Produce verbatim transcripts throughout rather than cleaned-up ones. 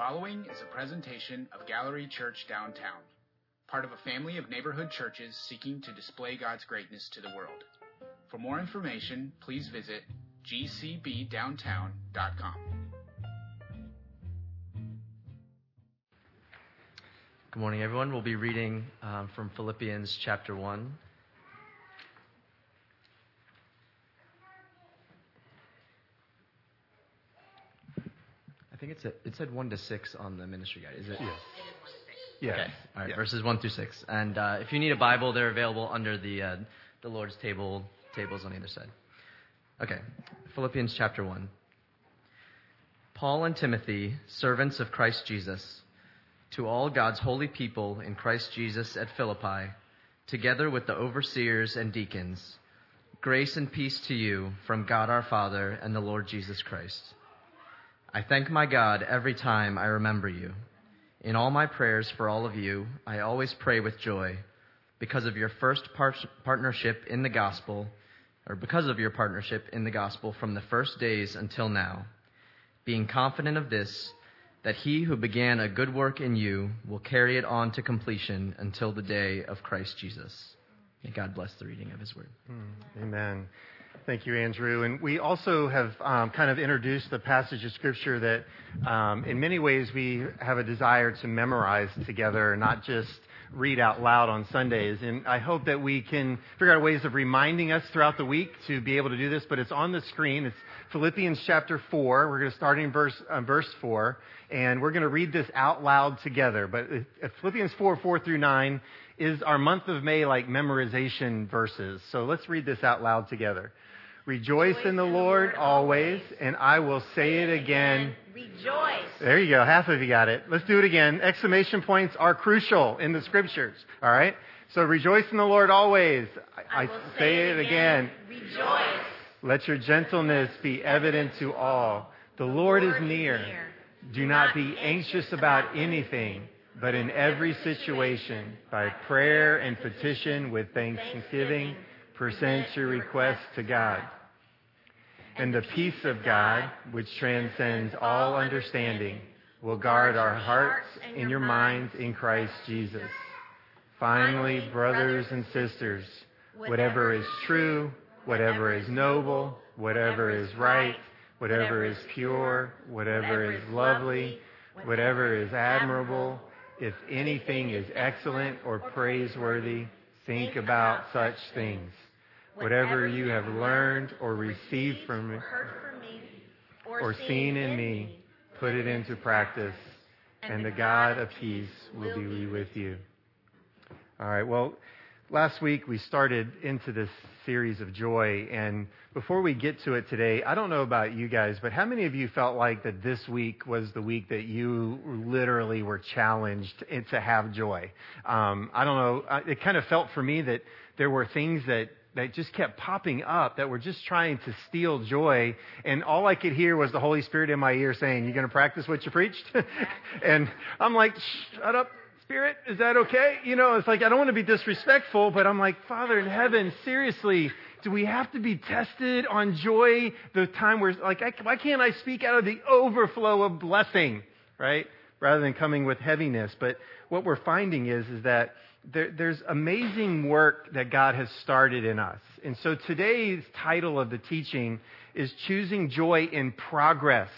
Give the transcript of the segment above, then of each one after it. following is a presentation of Gallery Church Downtown, part of a family of neighborhood churches seeking to display God's greatness to the world. For more information, please visit g c b downtown dot com. Good morning, everyone. We'll be reading um, from Philippians chapter one. I think it said, it said one to six on the ministry guide, is it? Yes. Yeah. Okay. All right, yeah. Verses one through six. And uh, if you need a Bible, they're available under the uh, the Lord's table, tables on either side. Okay, Philippians chapter one. Paul and Timothy, servants of Christ Jesus, to all God's holy people in Christ Jesus at Philippi, together with the overseers and deacons, grace and peace to you from God our Father and the Lord Jesus Christ. I thank my God every time I remember you. In all my prayers for all of you, I always pray with joy because of your first part- partnership in the gospel, or because of your partnership in the gospel from the first days until now, being confident of this, that he who began a good work in you will carry it on to completion until the day of Christ Jesus. May God bless the reading of his word. Amen. Thank you, Andrew. And we also have um, kind of introduced the passage of Scripture that um, in many ways we have a desire to memorize together, not just read out loud on Sundays. And I hope that we can figure out ways of reminding us throughout the week to be able to do this. But it's on the screen. It's Philippians chapter four. We're going to start in verse uh, verse four, and we're going to read this out loud together. But uh, Philippians four, four through nine is our month of May, like memorization verses. So let's read this out loud together. Rejoice in the Lord always, and I will say it again. Rejoice. There you go. Half of you got it. Let's do it again. Exclamation points are crucial in the Scriptures. All right? So rejoice in the Lord always. I, I will say it again. Rejoice. Let your gentleness be evident to all. The Lord is near. Do not be anxious about anything, but in every situation, by prayer and petition with thanksgiving, present your requests to God. And the peace of God, which transcends all understanding, will guard our hearts and your minds in Christ Jesus. Finally, brothers and sisters, whatever is true, whatever is noble, whatever is right, whatever is pure, whatever is lovely, whatever is admirable, if anything is excellent or praiseworthy, think about such things. Whatever you have learned or received from me or seen in me, put it into practice, and the God of peace will be with you. All right, well, last week we started into this series of joy, and before we get to it today, I don't know about you guys, but how many of you felt like that this week was the week that you literally were challenged to have joy? Um, I don't know. It kind of felt for me that there were things that that just kept popping up that were just trying to steal joy. And all I could hear was the Holy Spirit in my ear saying, "You're going to practice what you preached?" And I'm like, shut up, Spirit. Is that okay? You know, it's like, I don't want to be disrespectful, but I'm like, Father in heaven, seriously, do we have to be tested on joy? The time where, like, I, why can't I speak out of the overflow of blessing, right? Rather than coming with heaviness. But what we're finding is, is that There, there's amazing work that God has started in us. And so today's title of the teaching is Choosing Joy in Progress.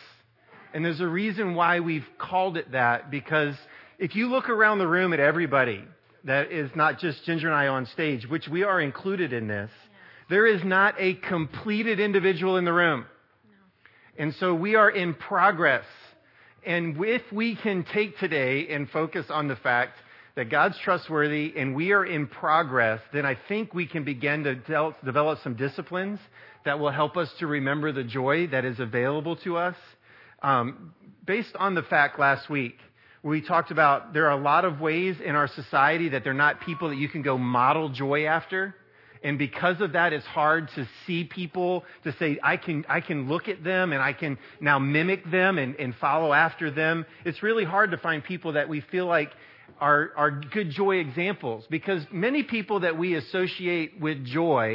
And there's a reason why we've called it that, because if you look around the room at everybody, that is not just Ginger and I on stage, which we are included in this, there is not a completed individual in the room. No. And so we are in progress. And if we can take today and focus on the fact that God's trustworthy and we are in progress, then I think we can begin to del- develop some disciplines that will help us to remember the joy that is available to us. Um, based on the fact last week, we talked about there are a lot of ways in our society that they're not people that you can go model joy after. And because of that, it's hard to see people, to say, I can I can look at them and I can now mimic them and, and follow after them. It's really hard to find people that we feel like Are, are good joy examples, because many people that we associate with joy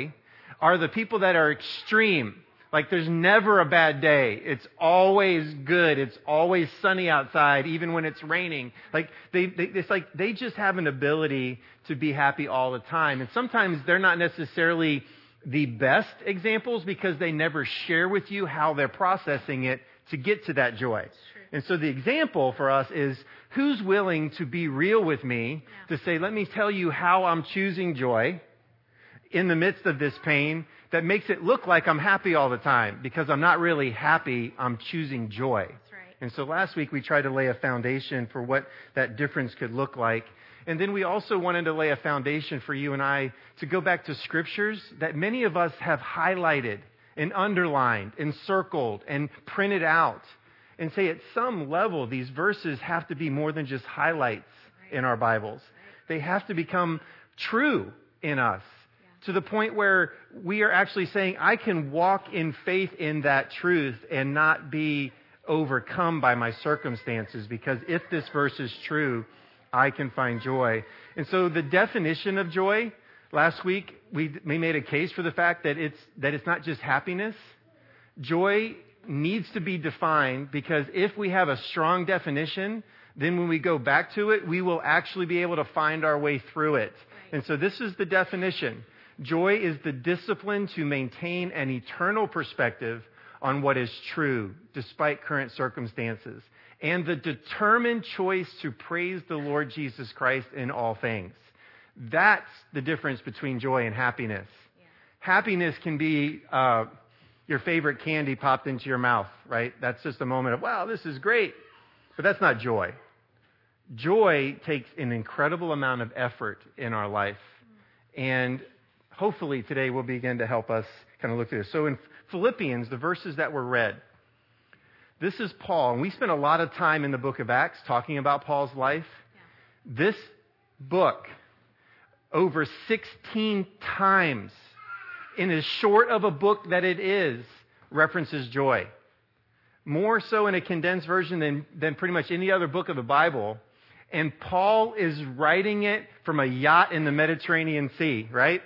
are the people that are extreme. Like, there's never a bad day. It's always good. It's always sunny outside, even when it's raining. Like, they, they, it's like they just have an ability to be happy all the time. And sometimes they're not necessarily the best examples because they never share with you how they're processing it to get to that joy. And so the example for us is, who's willing to be real with me, yeah, to say, let me tell you how I'm choosing joy in the midst of this pain that makes it look like I'm happy all the time, because I'm not really happy. I'm choosing joy. That's right. And so last week we tried to lay a foundation for what that difference could look like. And then we also wanted to lay a foundation for you and I to go back to scriptures that many of us have highlighted and underlined and circled and printed out, and say at some level, these verses have to be more than just highlights in our Bibles. They have to become true in us to the point where we are actually saying, I can walk in faith in that truth and not be overcome by my circumstances, because if this verse is true, I can find joy. And so the definition of joy, last week we we made a case for the fact that it's that it's not just happiness. Joy needs to be defined, because if we have a strong definition, then when we go back to it, we will actually be able to find our way through it. Right. And so this is the definition. Joy is the discipline to maintain an eternal perspective on what is true despite current circumstances, and the determined choice to praise the Lord Jesus Christ in all things. That's the difference between joy and happiness. Yeah. Happiness can be uh, your favorite candy popped into your mouth, right? That's just a moment of, wow, this is great. But that's not joy. Joy takes an incredible amount of effort in our life. And hopefully today will begin to help us kind of look through this. So in Philippians, the verses that were read, this is Paul. And we spent a lot of time in the book of Acts talking about Paul's life. Yeah. This book, over sixteen times, in as short of a book that it is, references joy. More so in a condensed version than, than pretty much any other book of the Bible. And Paul is writing it from a yacht in the Mediterranean Sea, right?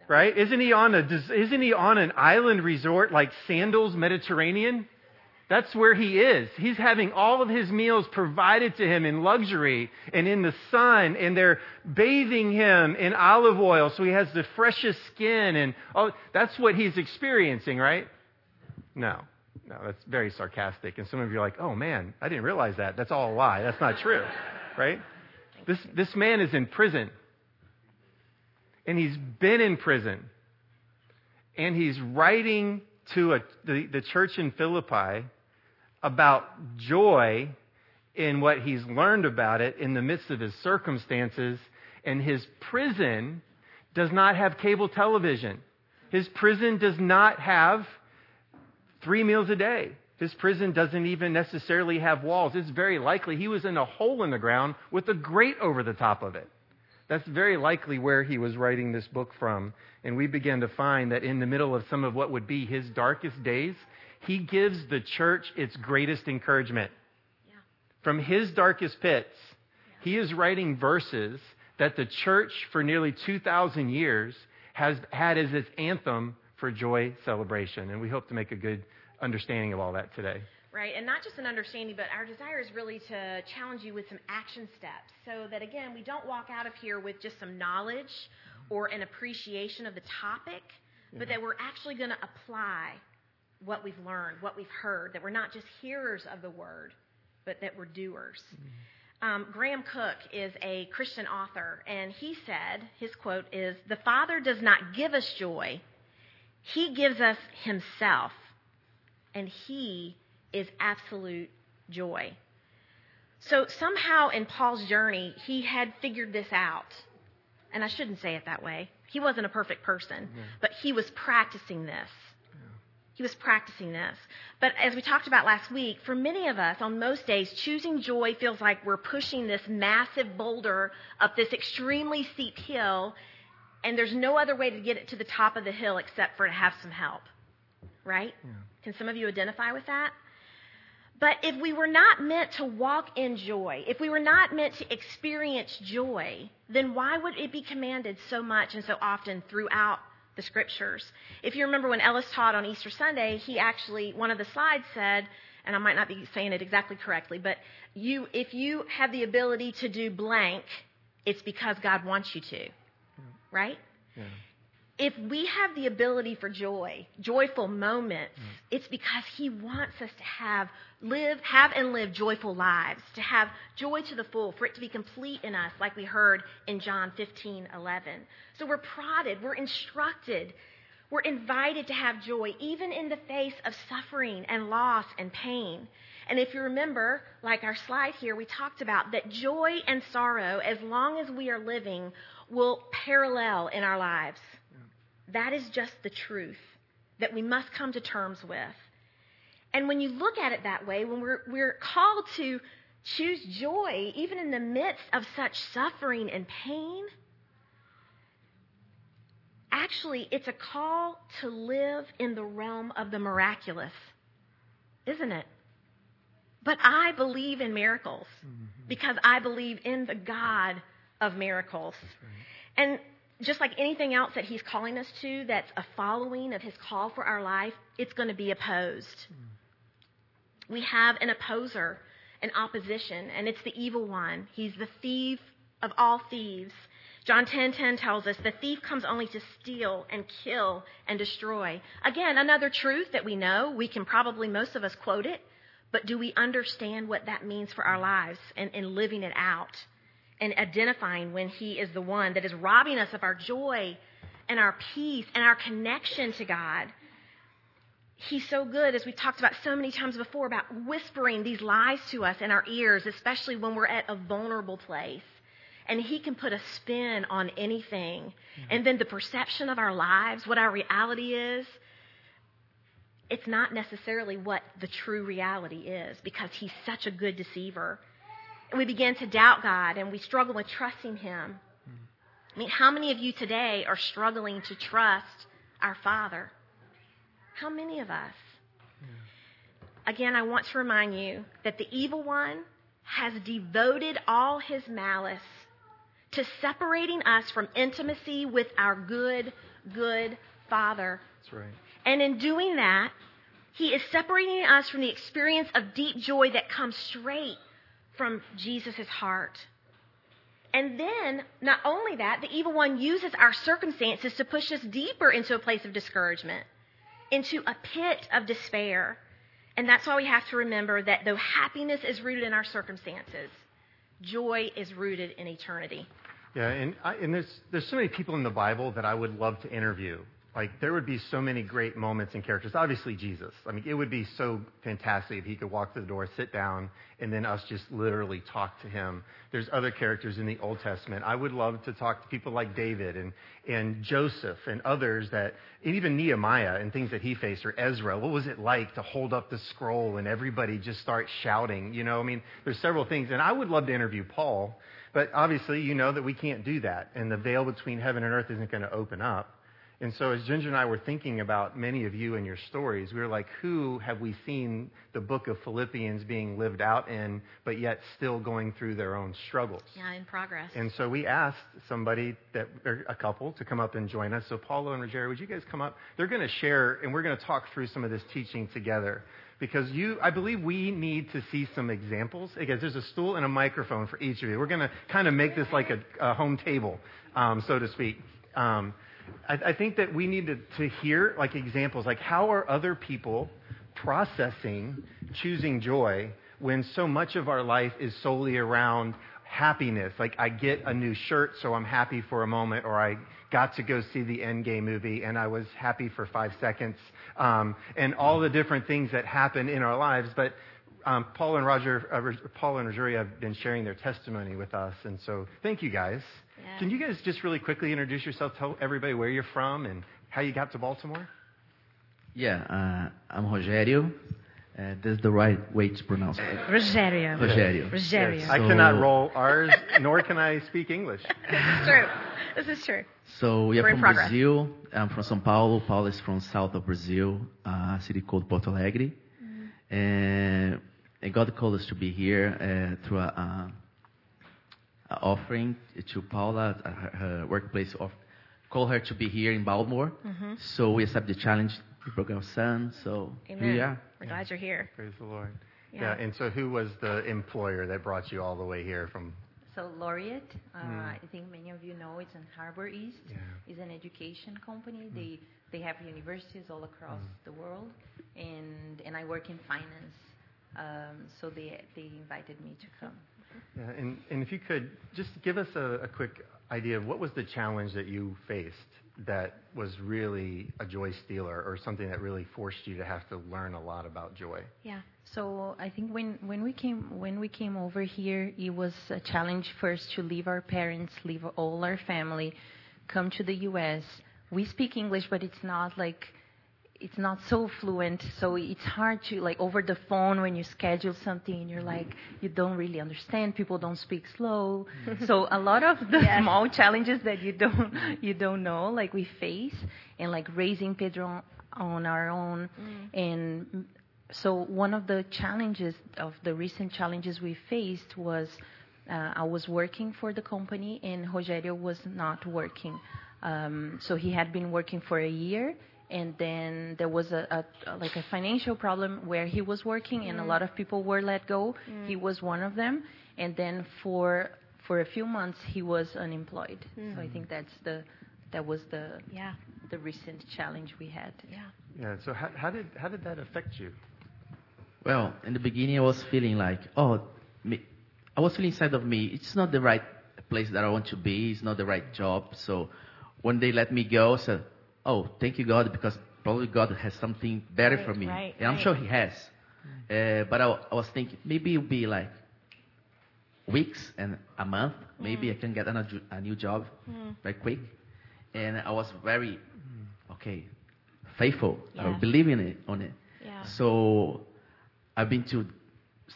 No. Right? Isn't he on a, isn't he on an island resort like Sandals Mediterranean? That's where he is. He's having all of his meals provided to him in luxury and in the sun, and they're bathing him in olive oil so he has the freshest skin. And oh, that's what he's experiencing, right? No, no, that's very sarcastic. And some of you are like, oh man, I didn't realize that. That's all a lie. That's not true, right? This, this man is in prison, and he's been in prison, and he's writing to a, the, the church in Philippi about joy in what he's learned about it in the midst of his circumstances. And his prison does not have cable television. His prison does not have three meals a day. His prison doesn't even necessarily have walls. It's very likely he was in a hole in the ground with a grate over the top of it. That's very likely where he was writing this book from. And we began to find that in the middle of some of what would be his darkest days, he gives the church its greatest encouragement. Yeah. From his darkest pits, yeah, he is writing verses that the church for nearly two thousand years has had as its anthem for joy celebration. And we hope to make a good understanding of all that today. Right, and not just an understanding, but our desire is really to challenge you with some action steps so that, again, we don't walk out of here with just some knowledge or an appreciation of the topic, yeah, but that we're actually going to apply what we've learned, what we've heard, that we're not just hearers of the word, but that we're doers. Mm-hmm. Um, Graham Cook is a Christian author, and he said, his quote is, "The Father does not give us joy. He gives us himself, and he is absolute joy." So somehow in Paul's journey, he had figured this out. And I shouldn't say it that way. He wasn't a perfect person, yeah, but he was practicing this. Yeah. He was practicing this. But as we talked about last week, for many of us on most days, choosing joy feels like we're pushing this massive boulder up this extremely steep hill, and there's no other way to get it to the top of the hill except for to have some help. Right? Yeah. Can some of you identify with that? But if we were not meant to walk in joy, if we were not meant to experience joy, then why would it be commanded so much and so often throughout the scriptures. If you remember when Ellis taught on Easter Sunday, he actually, one of the slides said, and I might not be saying it exactly correctly, but you, if you have the ability to do blank, it's because God wants you to, right? Yeah. If we have the ability for joy, joyful moments, yeah. it's because He wants us to have, live, have and live joyful lives, to have joy to the full, for it to be complete in us, like we heard in John fifteen eleven. So we're prodded, we're instructed, we're invited to have joy, even in the face of suffering and loss and pain. And if you remember, like our slide here, we talked about that joy and sorrow, as long as we are living, will parallel in our lives. That is just the truth that we must come to terms with. And when you look at it that way, when we're, we're called to choose joy, even in the midst of such suffering and pain, actually, it's a call to live in the realm of the miraculous, isn't it? But I believe in miracles because I believe in the God of miracles. And just like anything else that He's calling us to that's a following of His call for our life, it's going to be opposed. Mm. We have an opposer, an opposition, and it's the evil one. He's the thief of all thieves. John ten ten tells us the thief comes only to steal and kill and destroy. Again, another truth that we know. We can probably, most of us, quote it, but do we understand what that means for our lives and, and living it out? And identifying when he is the one that is robbing us of our joy and our peace and our connection to God. He's so good, as we've talked about so many times before, about whispering these lies to us in our ears, especially when we're at a vulnerable place. And he can put a spin on anything. Mm-hmm. And then the perception of our lives, what our reality is, it's not necessarily what the true reality is, because he's such a good deceiver. And we begin to doubt God, and we struggle with trusting Him. I mean, how many of you today are struggling to trust our Father? How many of us? Yeah. Again, I want to remind you that the evil one has devoted all his malice to separating us from intimacy with our good, good Father. That's right. And in doing that, he is separating us from the experience of deep joy that comes straight from Jesus' heart. And then, not only that, the evil one uses our circumstances to push us deeper into a place of discouragement, into a pit of despair. And that's why we have to remember that though happiness is rooted in our circumstances, joy is rooted in eternity. Yeah, and, I, and there's, there's so many people in the Bible that I would love to interview. Like, there would be so many great moments and characters. Obviously, Jesus. I mean, it would be so fantastic if he could walk through the door, sit down, and then us just literally talk to him. There's other characters in the Old Testament. I would love to talk to people like David and, and Joseph and others that, and even Nehemiah and things that he faced, or Ezra. What was it like to hold up the scroll and everybody just start shouting? You know, I mean, there's several things. And I would love to interview Paul, but obviously, you know that we can't do that. And the veil between heaven and earth isn't going to open up. And so as Ginger and I were thinking about many of you and your stories, we were like, who have we seen the book of Philippians being lived out in, but yet still going through their own struggles? Yeah, in progress. And so we asked somebody, that or a couple, to come up and join us. So Paulo and Rogério, would you guys come up? They're going to share, and we're going to talk through some of this teaching together. Because you, I believe we need to see some examples. Again, there's a stool and a microphone for each of you. We're going to kind of make this like a, a home table, um, so to speak. Um I think that we need to, to hear like examples, like how are other people processing choosing joy when so much of our life is solely around happiness? Like, I get a new shirt, so I'm happy for a moment, or I got to go see the Endgame movie and I was happy for five seconds, um, and all the different things that happen in our lives. But Um, Paul and Roger, uh, Paul and Rogeria have been sharing their testimony with us, and so thank you guys. Yeah. Can you guys just really quickly introduce yourself, tell everybody where you're from and how you got to Baltimore? Yeah, uh, I'm Rogério. Uh, this is the right way to pronounce it. Rogério. Rogério. Rogério. Yes. So I cannot roll R's, nor can I speak English. This is true. This is true. So yeah, we're from Brazil. I'm from São Paulo. Paulo is from south of Brazil, uh, a city called Porto Alegre. Mm-hmm. And And God called us to be here uh, through an offering to Paula, her, her workplace of, called her to be here in Baltimore. Mm-hmm. So we accept the challenge. We broke our son. So Amen. Here we are. We're yeah. glad you're here. Praise the Lord. Yeah. yeah. And so who was the employer that brought you all the way here from? So Laureate, uh, mm. I think many of you know, it's in Harbor East. Yeah. It's an education company. Mm. They they have universities all across mm. the world. And and I work in finance. Um, so they they invited me to come. Yeah, and, and if you could, just give us a, a quick idea of what was the challenge that you faced that was really a joy stealer or something that really forced you to have to learn a lot about joy. Yeah. So I think when, when we came when we came over here, it was a challenge first to leave our parents, leave all our family, come to the U S. We speak English, but it's not like it's not so fluent, so it's hard to, like, over the phone when you schedule something, you're like, you don't really understand, people don't speak slow. So a lot of the yes. small challenges that you don't you don't know, like, we face, and, like, raising Pedro on our own. Mm. And so one of the challenges, of the recent challenges we faced was uh, I was working for the company, and Rogério was not working. Um, so he had been working for a year, and then there was a, a like a financial problem where he was working, mm. and a lot of people were let go. Mm. He was one of them, and then for for a few months he was unemployed. Mm. So I think that's the that was the yeah the recent challenge we had. Yeah. Yeah. So how, how did how did that affect you? Well, in the beginning I was feeling like oh, me, I was feeling inside of me it's not the right place that I want to be. It's not the right job. So when they let me go, I said, oh, thank you, God, because probably God has something better right, for me. Right, and I'm right. sure he has. Uh, but I, I was thinking, maybe it'll be like weeks and a month. Mm. Maybe I can get another, a new job mm. very quick. And I was very, okay, faithful. Yeah. I was believing it, on it. Yeah. So I've been to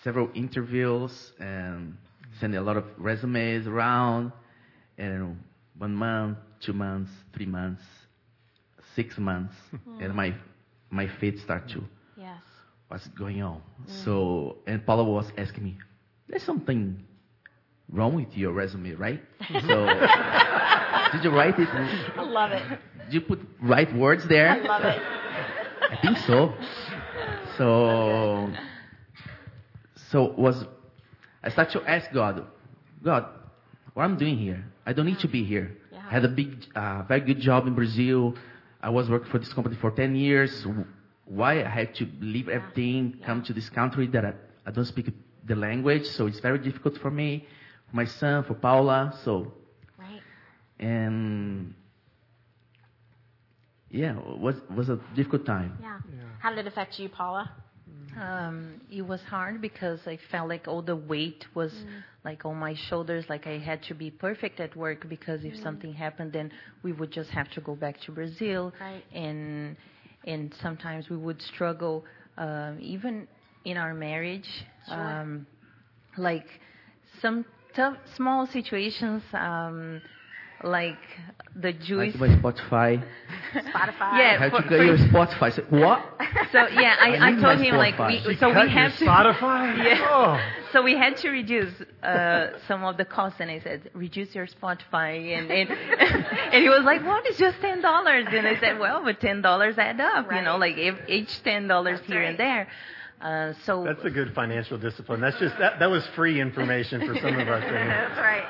several interviews and sent a lot of resumes around. And one month, two months, three months. six months, mm. and my my faith start to yes. what's going on. Mm. So and Paula was asking me, there's something wrong with your resume, right? So did you write it? I love it. Did you put right words there? I love so, it. I think so. So so was I start to ask God, God, what I'm doing here? I don't need to be here. Yeah. I had a big, uh, very good job in Brazil. I was working for this company for ten years. Why I had to leave everything, yeah. come to this country that I, I don't speak the language, so it's very difficult for me, for my son, for Paula. So, right. And yeah, it was was a difficult time. Yeah. yeah. How did it affect you, Paula? Um, it was hard because I felt like all the weight was mm. like on my shoulders, like I had to be perfect at work because if mm. something happened, then we would just have to go back to Brazil, right. and and sometimes we would struggle um, even in our marriage, sure. um, like some tough, small situations. Um, Like the Jewish. Like my Spotify. Spotify. Yeah. How to get your Spotify? So, what? So yeah, I, I, I told him Spotify. Like we. She so cut we have to. Spotify. Yeah. Oh. So we had to reduce uh, some of the costs, and I said, reduce your Spotify, and and, and he was like, what? It's just ten dollars, and I said, well, but ten dollars add up, right. you know, like if each ten dollars here right. and there. Uh, so that's a good financial discipline. That's just that, that was free information for some of our things. That's right.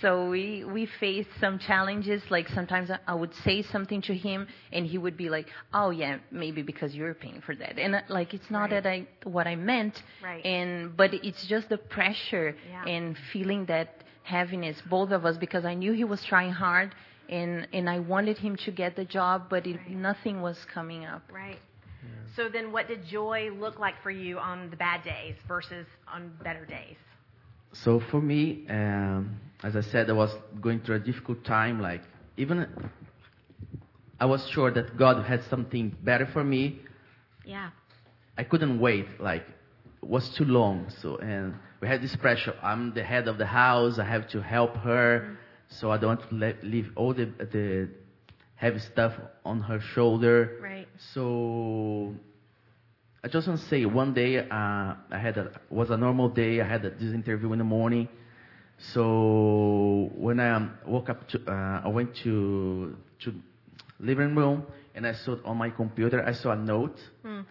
So we we faced some challenges. Like sometimes I would say something to him, and he would be like, "Oh yeah, maybe because you're paying for that." And uh, like it's not right. that I what I meant. Right. And but it's just the pressure yeah. and feeling that heaviness, both of us, because I knew he was trying hard, and and I wanted him to get the job, but it, right. nothing was coming up. Right. So then what did joy look like for you on the bad days versus on better days? So for me, um, as I said, I was going through a difficult time. Like even I was sure that God had something better for me. Yeah. I couldn't wait. Like it was too long. So and we had this pressure. I'm the head of the house. I have to help her. Mm-hmm. So I don't want to let, leave all the the... heavy stuff on her shoulder. Right. So I just want to say, one day uh, I had a, was a normal day. I had a, this interview in the morning. So when I woke up, to, uh, I went to to living room, and I saw on my computer, I saw a note mm.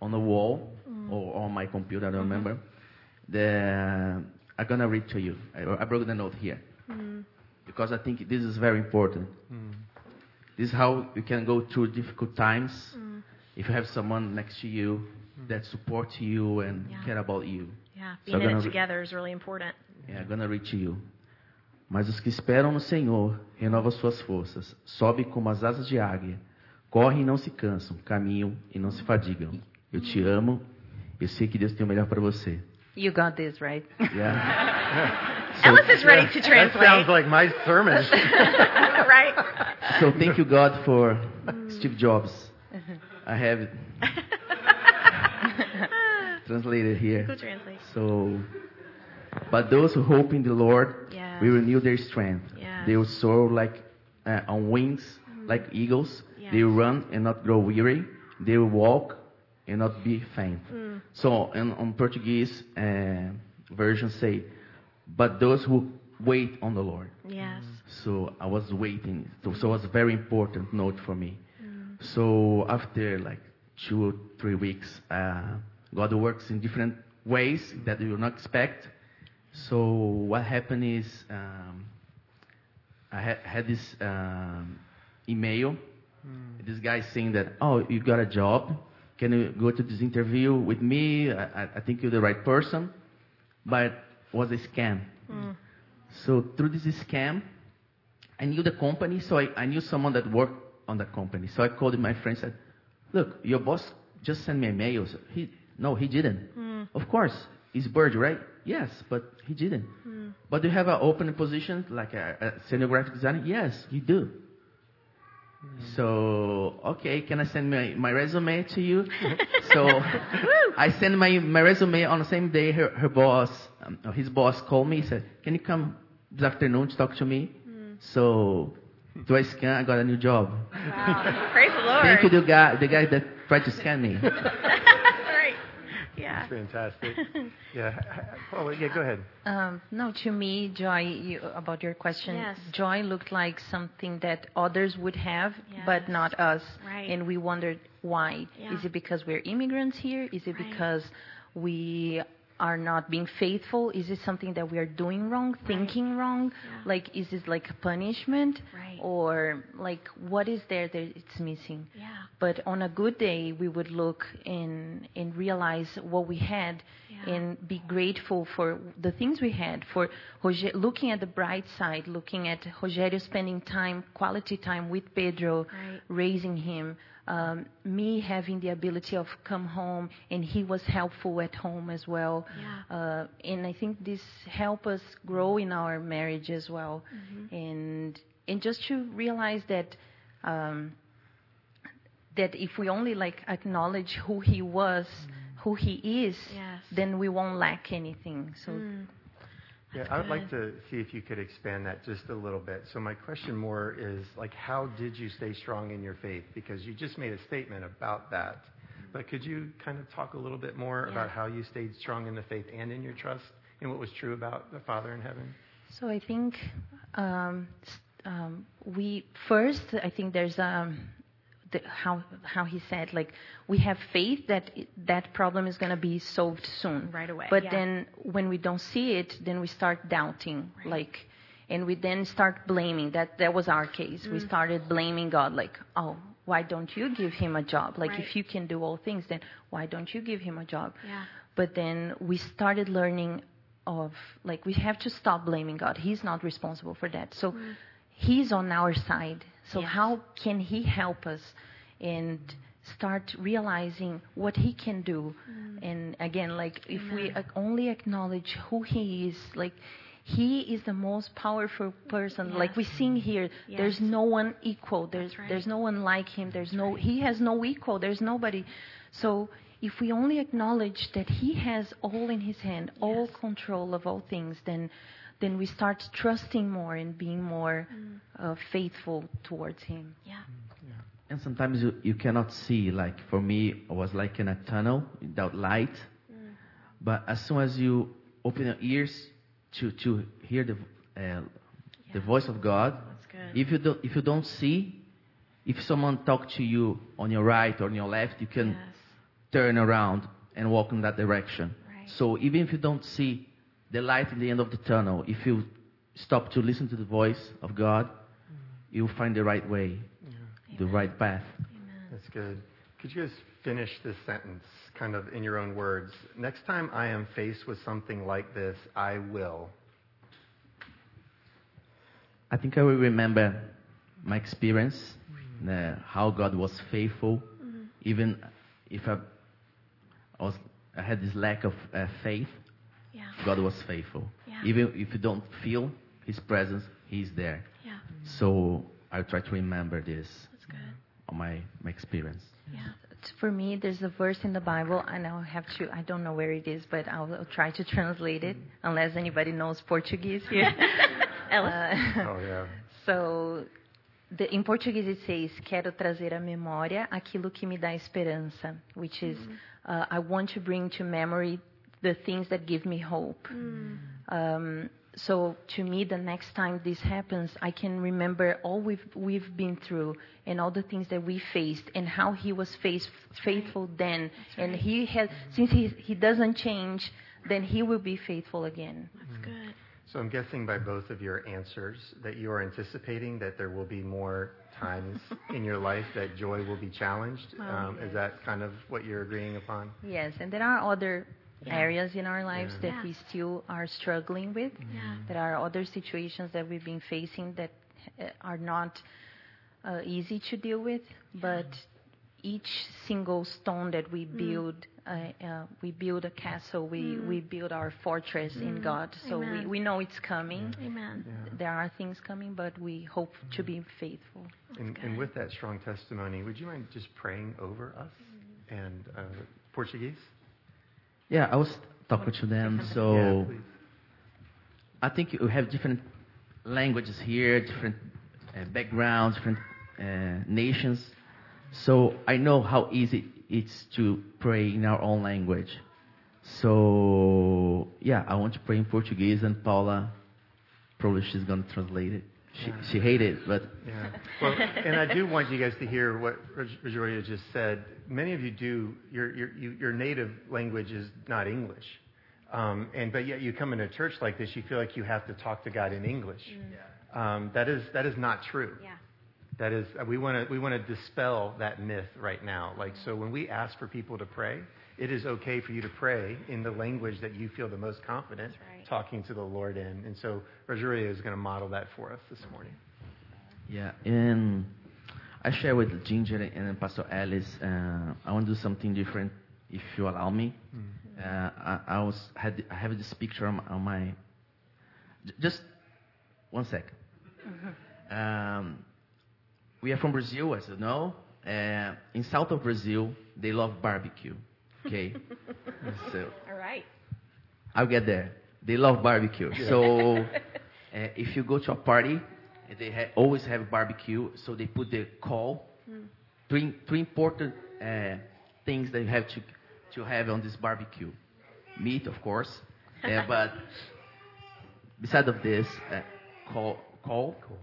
on the wall, mm. or on my computer, I don't mm-hmm. remember. The, I'm going to read to you. I, I broke the note here, mm. because I think this is very important. Mm. This is how you can go through difficult times, mm. if you have someone next to you mm. that supports you and yeah. care about you. Yeah, being so in it re- together is really important. Yeah, I'm going to read to you. Mas os que esperam no Senhor renovam suas forças, sobem como as asas de águia, correm e não se cansam, caminham e não se fadigam. Eu te amo, eu sei que Deus tem o melhor para você. You got this, right? Yeah. So, Ellis is ready yeah, to translate. That sounds like my sermon. Right? So thank you, God, for Steve Jobs. I have it translated here. Who translates? So... But those who hope in the Lord yes. will renew their strength. Yes. They will soar like uh, on wings, mm. like eagles. Yes. They will run and not grow weary. They will walk and not be faint. Mm. So, in, on Portuguese uh, version, say, but those who wait on the Lord. Yes. So I was waiting. So, so it was a very important note for me. Mm. So after like two or three weeks, uh, God works in different ways that you will not expect. So what happened is um, I ha- had this um, email. Mm. This guy saying that, oh, you got a job. Can you go to this interview with me? I, I think you're the right person. But it was a scam. Mm. So through this scam, I knew the company. So I, I knew someone that worked on the company. So I called my friend and said, look, your boss just sent me a mail. So he, no, he didn't. Mm. Of course. He's Bird, right? Yes, but he didn't. Mm. But do you have an open position, like a, a scenographic designer? Yes, you do. Mm. So, okay, can I send my, my resume to you? So I sent my, my resume on the same day. Her, her boss, um, his boss called me. He said, can you come this afternoon to talk to me? Mm. So do I scan? I got a new job. Wow. Praise the Lord. Thank you, the guy, the guy that tried to scan me. Yeah. That's fantastic. Yeah. Oh, yeah, go ahead. Um, no, to me, Joy, you, about your question, yes. joy looked like something that others would have, yes. but not us. Right. And we wondered why. Yeah. Is it because we're immigrants here? Is it right. because we are not being faithful? Is it something that we are doing wrong, right. thinking wrong? Yeah. Like, is this like a punishment? Right. Or, like, what is there that it's missing? Yeah. But on a good day, we would look and, and realize what we had yeah. and be grateful for the things we had, for Roger, looking at the bright side, looking at Rogério spending time, quality time with Pedro, right. raising him. Um, me having the ability of come home, and he was helpful at home as well. Yeah. Uh, and I think this helped us grow in our marriage as well. Mm-hmm. And and just to realize that um, that if we only like acknowledge who he was, mm. who he is, yes. then we won't lack anything. So. Mm. Yeah, I would like to see if you could expand that just a little bit. So my question more is, like, how did you stay strong in your faith? Because you just made a statement about that. But could you kind of talk a little bit more yeah. about how you stayed strong in the faith and in your trust and what was true about the Father in heaven? So I think um, um, we first, I think there's um, the, how how he said, like, we have faith that that problem is going to be solved soon. Right away. But yeah. then when we don't see it, then we start doubting, right. like, and we then start blaming. That that was our case. Mm. We started blaming God, like, oh, why don't you give him a job? Like, right. if you can do all things, then why don't you give him a job? Yeah. But then we started learning of, like, we have to stop blaming God. He's not responsible for that. So mm. he's on our side. So yes. how can he help us and start realizing what he can do? Mm. And again, like if Amen. we only acknowledge who he is, like he is the most powerful person. Yes. Like we sing here, yes. there's no one equal. There's right. there's no one like him. There's That's no right. he has no equal. There's nobody. So if we only acknowledge that he has all in his hand, yes. all control of all things, then. then we start trusting more and being more mm. uh, faithful towards him. Yeah. yeah. And sometimes you, you cannot see. Like for me, I was like in a tunnel without light. Mm. But as soon as you open your ears, to to hear the uh, yeah. the voice of God. That's good. If you don't, if you don't see, if someone talks to you on your right or on your left, you can yes. turn around and walk in that direction. Right. So even if you don't see the light in the end of the tunnel, if you stop to listen to the voice of God, mm-hmm. you'll find the right way, yeah. the Amen. Right path. Amen. That's good. Could you guys finish this sentence kind of in your own words? Next time I am faced with something like this, I will. I think I will remember my experience, mm-hmm. uh, how God was faithful, mm-hmm. even if I, I, was, I had this lack of uh, faith. Yeah. God was faithful. Yeah. Even if you don't feel His presence, He's there. Yeah. Mm-hmm. So I try to remember this. That's good. On my, my experience. Yeah. For me, there's a verse in the Bible, and I'll have to, I don't know where it is, but I'll try to translate it, unless anybody knows Portuguese here. Ellis. Uh, oh, yeah. So, the, in Portuguese it says, quero trazer à memória aquilo que me dá esperança, which is, mm-hmm. uh, I want to bring to memory the things that give me hope. Mm. Um, so to me, the next time this happens, I can remember all we've we've been through and all the things that we faced and how He was faith, faithful then. That's and right. He has, since he he doesn't change, then He will be faithful again. That's good. So I'm guessing by both of your answers that you are anticipating that there will be more times in your life that joy will be challenged. Wow, um, yes. Is that kind of what you're agreeing upon? Yes, and there are other Yeah. areas in our lives yeah. that yeah. we still are struggling with. Yeah. There are other situations that we've been facing that are not uh, easy to deal with, but each single stone that we build, mm. uh, uh, we build a castle, we, mm. we build our fortress mm. in God. So Amen. we, we know it's coming. Yeah. Amen. Yeah. There are things coming, but we hope mm. to be faithful. And, and with that strong testimony, would you mind just praying over us mm. and uh, Portuguese? Yeah, I was talking to them, so yeah, I think we have different languages here, different uh, backgrounds, different uh, nations, so I know how easy it's to pray in our own language. So, yeah, I want to pray in Portuguese, and Paula, probably she's going to translate it. She, yeah. she hated it, but... Yeah. Well, and I do want you guys to hear what Rogeria just said. Many of you do, your your your native language is not English. Um, and but yet you come into a church like this, you feel like you have to talk to God in English. Mm. Um, that is that is not true. Yeah. That is, we want to we want to dispel that myth right now. Like, so when we ask for people to pray, it is okay for you to pray in the language that you feel the most confident right. talking to the Lord in. And so Rogeria is going to model that for us this morning. Yeah, and I share with Ginger and Pastor Ellis, uh, I want to do something different, if you allow me. Mm-hmm. Uh, I, I, was, had, I have this picture on my... On my j- just one sec. Mm-hmm. Um, we are from Brazil, as you know. Uh, in south of Brazil, they love barbecue. Okay. So, all right. I'll get there. They love barbecue. Yeah. So uh, if you go to a party, they ha- always have barbecue. So they put the call. Mm. Three, three important uh, things that you have to to have on this barbecue. Meat, of course. Uh, but besides of this, uh, call, call. Cool.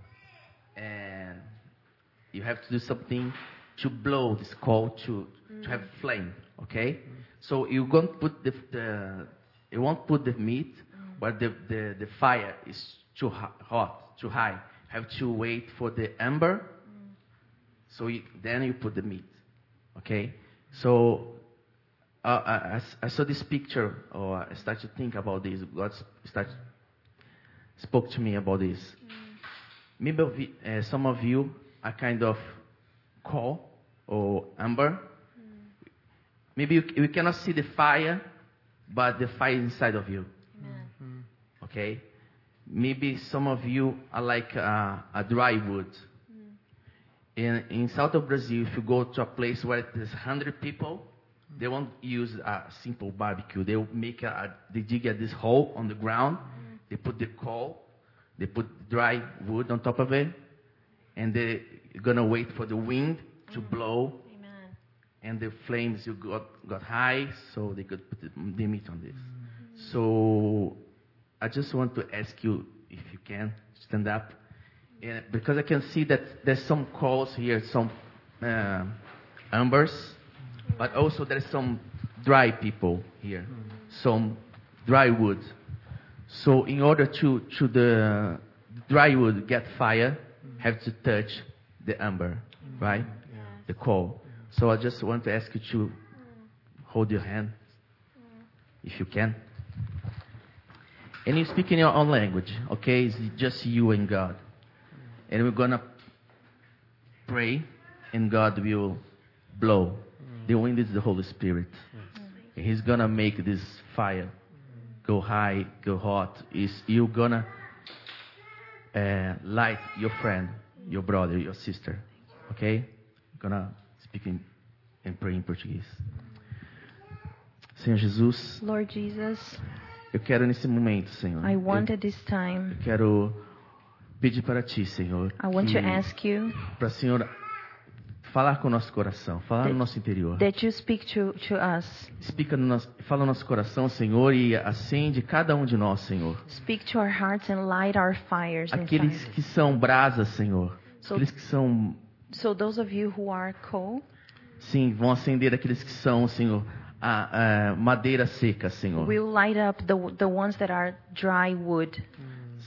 And you have to do something to blow this call to, mm. to have flame. Okay, so you won't put the, the you won't put the meat, mm. but the, the, the fire is too hot, too high. Have to wait for the ember, mm. so you, then you put the meat. Okay, so uh, I, I saw this picture, or I started to think about this. God started, spoke to me about this. Mm. Maybe we, uh, some of you are kind of coal or ember. Maybe you, you cannot see the fire, but the fire is inside of you. Amen. Mm-hmm. Okay? Maybe some of you are like uh, a dry wood. Mm. In, in south of Brazil, if you go to a place where there's one hundred people, mm. they won't use a simple barbecue. They make a, they dig a, this hole on the ground. Mm. They put the coal. They put dry wood on top of it. And they're going to wait for the wind to mm. blow. And the flames you got got high, so they could put the, the meat on this. Mm-hmm. So I just want to ask you, if you can, stand up. And because I can see that there's some coals here, some uh, embers, but also there's some dry people here, some dry wood. So in order to, to the dry wood get fire, have to touch the ember, right? Yeah. The coal. So I just want to ask you to hold your hand, if you can. And you speak in your own language, okay? It's just you and God. And we're going to pray, and God will blow. The wind is the Holy Spirit. And He's going to make this fire go high, go hot. Is You're going to uh, light your friend, your brother, your sister, okay? I'm going to speak in, and pray in Portuguese. Senhor Jesus. Lord Jesus. Eu quero nesse momento, Senhor. I want at this time. Eu quero pedir para ti, Senhor. I want to ask you. Para Senhor falar com o nosso coração, falar that, no nosso interior. That you speak to, to us. Explica no nosso, fala no nosso coração, Senhor, e acende cada um de nós, Senhor. Speak to our hearts and light our fires. Aqueles inside. Que são brasas, Senhor. So, aqueles que são. So those of you who are coal. Sim, vão acender aqueles que são, Senhor. A, a madeira seca, Senhor. We'll light up the, the ones that are dry wood.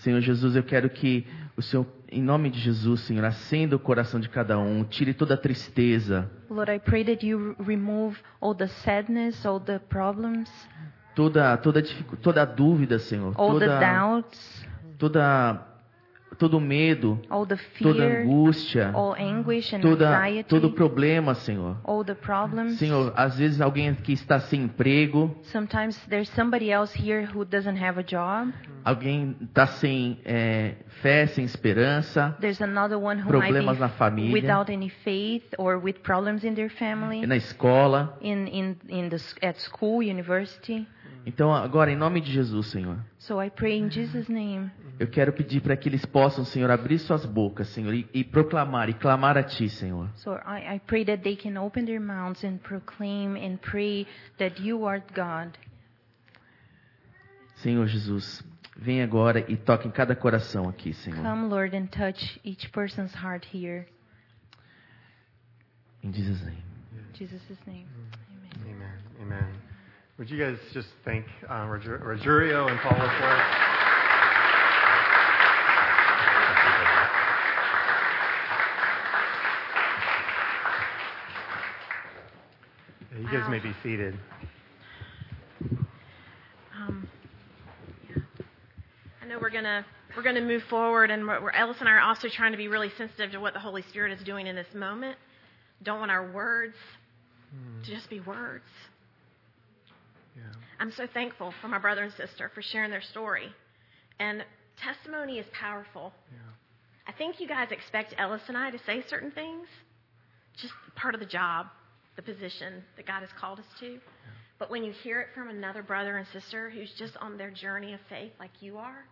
Senhor Jesus, eu quero que o Senhor, em nome de Jesus, Senhor, acenda o coração de cada um, tire toda a tristeza. Lord, I pray that you remove all the sadness, all the problems. Toda toda dific, toda a dúvida, Senhor. All toda, the doubts. Toda todo medo, all the fear, toda angústia, all anguish and toda, anxiety, todo problema, Senhor. All the problems. Senhor, às vezes alguém aqui está sem emprego. Sometimes there's somebody else here who doesn't have a job. Alguém está sem é, fé, sem esperança. There's another one who problemas might be na família, without any faith or with problems in their family. Na escola. In in in the at school, university. Então agora em nome de Jesus, Senhor. So I pray in Jesus' name. Eu quero pedir para que eles possam, Senhor, abrir suas bocas, Senhor, e, e proclamar e clamar a ti, Senhor. So I, I pray that they can open their mouths and proclaim and pray that you are God. Senhor Jesus, vem agora e toque em cada coração aqui, Senhor. Come, Lord, and touch each person's heart here. In Jesus' name. In Jesus' name. Amen. Amen. Amen. Would you guys just thank uh, Roger, Rogerio and Paula for it? Yeah, you wow. guys may be seated. Um, yeah. I know we're gonna we're gonna move forward, and we're, we're, Ellis and I are also trying to be really sensitive to what the Holy Spirit is doing in this moment. Don't want our words hmm. to just be words. Yeah. I'm so thankful for my brother and sister for sharing their story. And testimony is powerful. Yeah. I think you guys expect Ellis and I to say certain things. Just part of the job, the position that God has called us to. Yeah. But when you hear it from another brother and sister who's just on their journey of faith like you are,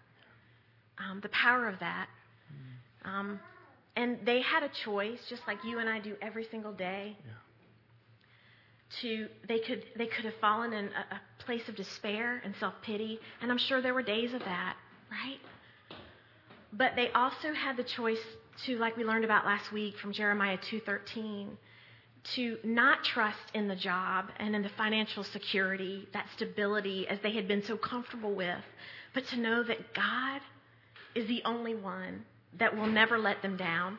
um, the power of that. Mm. Um, and they had a choice, just like you and I do every single day. Yeah. To they could they could have fallen in a, a place of despair and self-pity, and I'm sure there were days of that, right? But they also had the choice to, like we learned about last week from Jeremiah two thirteen, to not trust in the job and in the financial security, that stability as they had been so comfortable with, but to know that God is the only one that will never let them down.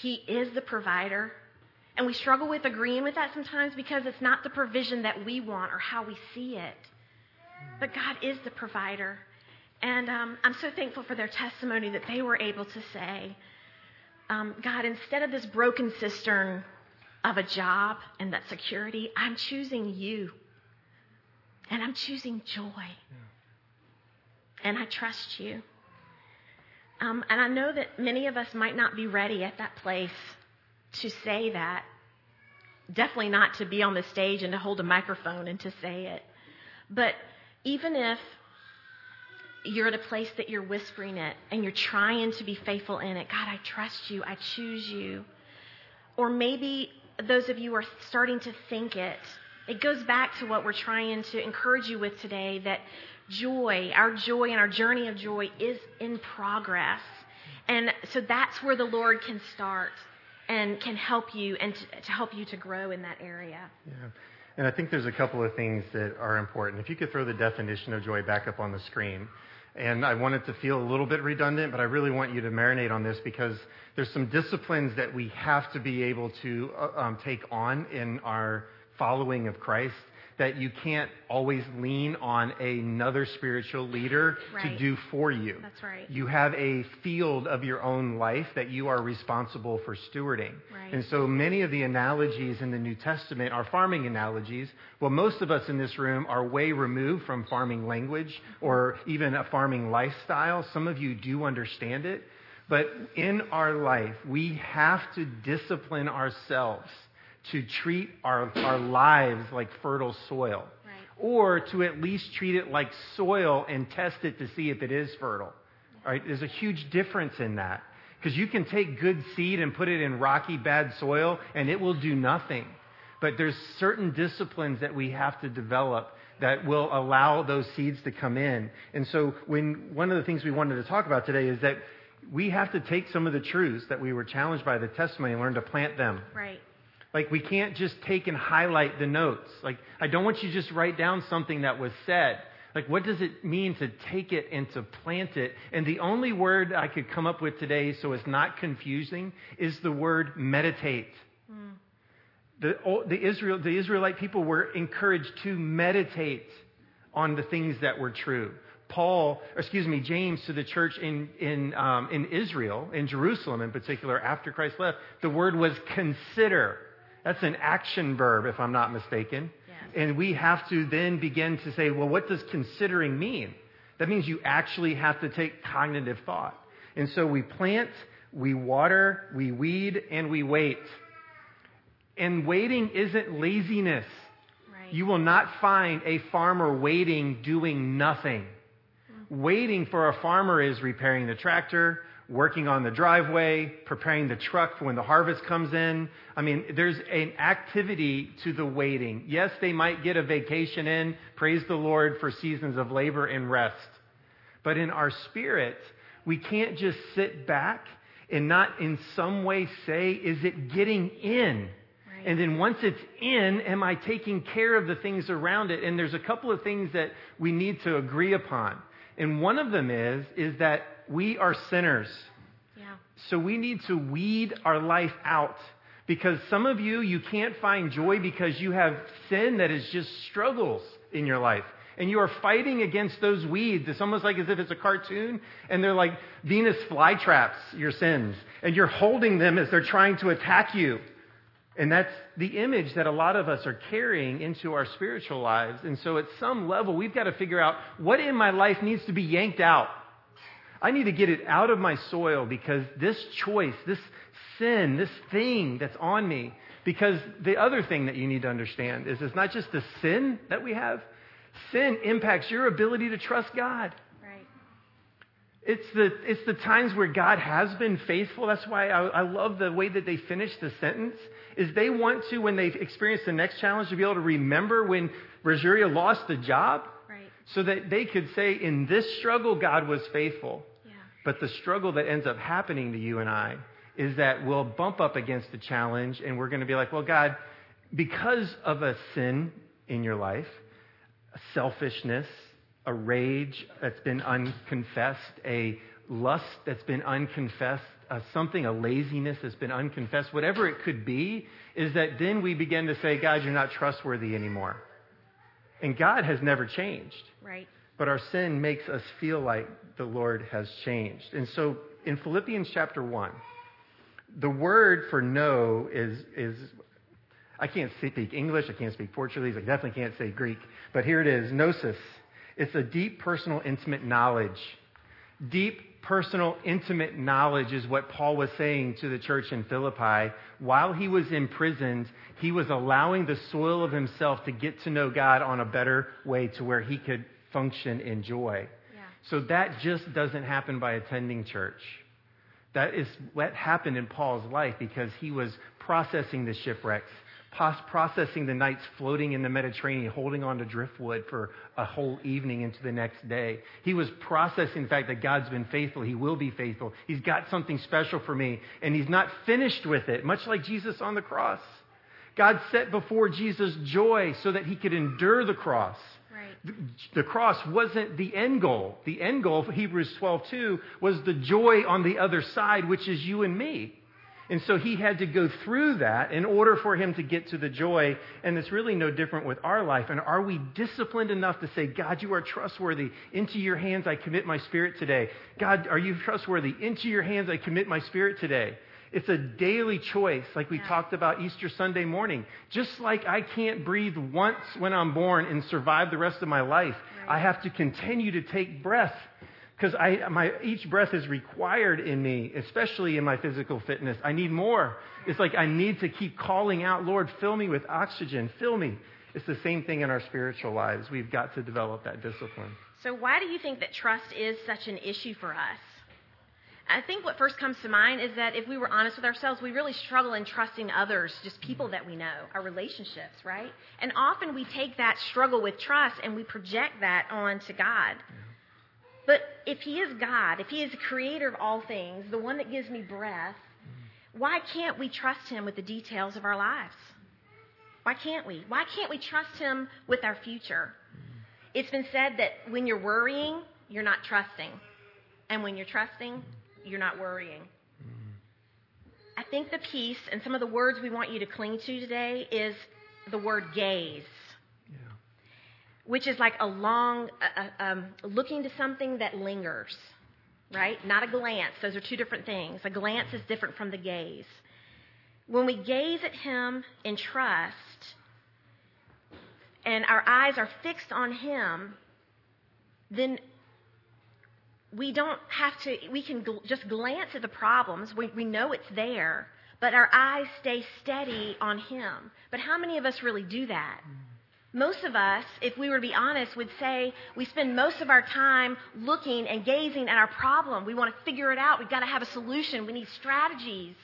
He is the provider. And we struggle with agreeing with that sometimes because it's not the provision that we want or how we see it. But God is the provider. And um, I'm so thankful for their testimony that they were able to say, um, God, instead of this broken cistern of a job and that security, I'm choosing you. And I'm choosing joy. And I trust you. Um, and I know that many of us might not be ready at that place to say that, definitely not to be on the stage and to hold a microphone and to say it. But even if you're at a place that you're whispering it and you're trying to be faithful in it, God, I trust you, I choose you. Or maybe those of you are starting to think it. It goes back to what we're trying to encourage you with today, that joy, our joy and our journey of joy is in progress. And so that's where the Lord can start and can help you and to, to help you to grow in that area. Yeah. And I think there's a couple of things that are important. If you could throw the definition of joy back up on the screen. And I want it to feel a little bit redundant, but I really want you to marinate on this because there's some disciplines that we have to be able to um, take on in our following of Christ, that you can't always lean on another spiritual leader right. to do for you. That's right. You have a field of your own life that you are responsible for stewarding. Right. And so many of the analogies in the New Testament are farming analogies. Well, most of us in this room are way removed from farming language or even a farming lifestyle. Some of you do understand it. But in our life, we have to discipline ourselves to treat our, our lives like fertile soil, right. or to at least treat it like soil and test it to see if it is fertile. Yeah. Right? There's a huge difference in that because you can take good seed and put it in rocky, bad soil and it will do nothing. But there's certain disciplines that we have to develop that will allow those seeds to come in. And so when one of the things we wanted to talk about today is that we have to take some of the truths that we were challenged by the testimony and learn to plant them. Right. Like, we can't just take and highlight the notes. Like, I don't want you to just write down something that was said. Like, what does it mean to take it and to plant it? And the only word I could come up with today, so it's not confusing, is the word meditate. Mm. The, the, Israel, the Israelite people were encouraged to meditate on the things that were true. Paul, or excuse me, James to the church in in um, in Israel, in Jerusalem in particular, after Christ left, the word was consider. That's an action verb, if I'm not mistaken. Yes. And we have to then begin to say, well, what does considering mean? That means you actually have to take cognitive thought. And so we plant, we water, we weed, and we wait. And waiting isn't laziness. Right. You will not find a farmer waiting doing nothing. Mm-hmm. Waiting for a farmer is repairing the tractor, working on the driveway, preparing the truck for when the harvest comes in. I mean, there's an activity to the waiting. Yes, they might get a vacation in. Praise the Lord for seasons of labor and rest. But in our spirit, we can't just sit back and not in some way say, is it getting in? Right. And then once it's in, am I taking care of the things around it? And there's a couple of things that we need to agree upon. And one of them is, is that we are sinners. Yeah. So we need to weed our life out, because some of you, you can't find joy because you have sin that is just struggles in your life. And you are fighting against those weeds. It's almost like as if it's a cartoon, and they're like Venus flytraps, your sins. And you're holding them as they're trying to attack you. And that's the image that a lot of us are carrying into our spiritual lives. And so at some level, we've got to figure out what in my life needs to be yanked out. I need to get it out of my soil, because this choice, this sin, this thing that's on me, because the other thing that you need to understand is it's not just the sin that we have. Sin impacts your ability to trust God. Right. It's the it's the times where God has been faithful. That's why I, I love the way that they finish the sentence, is they want to, when they experience the next challenge, to be able to remember when Rogeria lost the job. So that they could say, in this struggle, God was faithful. Yeah. But the struggle that ends up happening to you and I is that we'll bump up against the challenge, and we're going to be like, well, God, because of a sin in your life, a selfishness, a rage that's been unconfessed, a lust that's been unconfessed, a something, a laziness that's been unconfessed, whatever it could be, is that then we begin to say, God, you're not trustworthy anymore. And God has never changed. Right. But our sin makes us feel like the Lord has changed. And so in Philippians chapter one, the word for know is, is I can't speak English, I can't speak Portuguese, I definitely can't say Greek. But here it is, gnosis. It's a deep, personal, intimate knowledge. Deep, personal, intimate knowledge is what Paul was saying to the church in Philippi. While he was imprisoned, he was allowing the soil of himself to get to know God on a better way, to where he could function in joy. Yeah. So that just doesn't happen by attending church. That is what happened in Paul's life, because he was processing the shipwrecks. processing the nights floating in the Mediterranean, holding on to driftwood for a whole evening into the next day. He was processing the fact that God's been faithful. He will be faithful. He's got something special for me, and he's not finished with it, much like Jesus on the cross. God set before Jesus joy so that he could endure the cross. Right. The, the cross wasn't the end goal. The end goal, Hebrews twelve two, was the joy on the other side, which is you and me. And so he had to go through that in order for him to get to the joy. And it's really no different with our life. And are we disciplined enough to say, God, you are trustworthy. Into your hands I commit my spirit today. God, are you trustworthy? Into your hands I commit my spirit today. It's a daily choice, like we yeah. talked about Easter Sunday morning. Just like I can't breathe once when I'm born and survive the rest of my life, right. I have to continue to take breath. Because I, my each breath is required in me, especially in my physical fitness. I need more. It's like I need to keep calling out, Lord, fill me with oxygen. Fill me. It's the same thing in our spiritual lives. We've got to develop that discipline. So why do you think that trust is such an issue for us? I think what first comes to mind is that if we were honest with ourselves, we really struggle in trusting others, just people that we know, our relationships, right? And often we take that struggle with trust and we project that onto God. But if he is God, if he is the creator of all things, the one that gives me breath, why can't we trust him with the details of our lives? Why can't we? Why can't we trust him with our future? It's been said that when you're worrying, you're not trusting. And when you're trusting, you're not worrying. I think the peace and some of the words we want you to cling to today is the word gaze. Which is like a long, uh, um, looking to something that lingers, right? Not a glance. Those are two different things. A glance is different from the gaze. When we gaze at him in trust and our eyes are fixed on him, then we don't have to, we can gl- just glance at the problems. We, we know it's there, but our eyes stay steady on him. But how many of us really do that? Most of us, if we were to be honest, would say we spend most of our time looking and gazing at our problem. We want to figure it out. We've got to have a solution. We need strategies.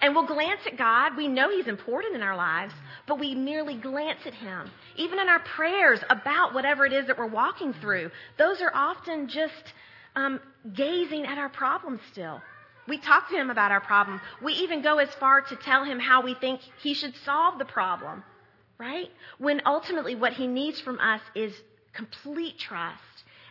And we'll glance at God. We know he's important in our lives, but we merely glance at him. Even in our prayers about whatever it is that we're walking through, those are often just um, gazing at our problem still. We talk to him about our problem. We even go as far to tell him how we think he should solve the problem. Right? When ultimately what he needs from us is complete trust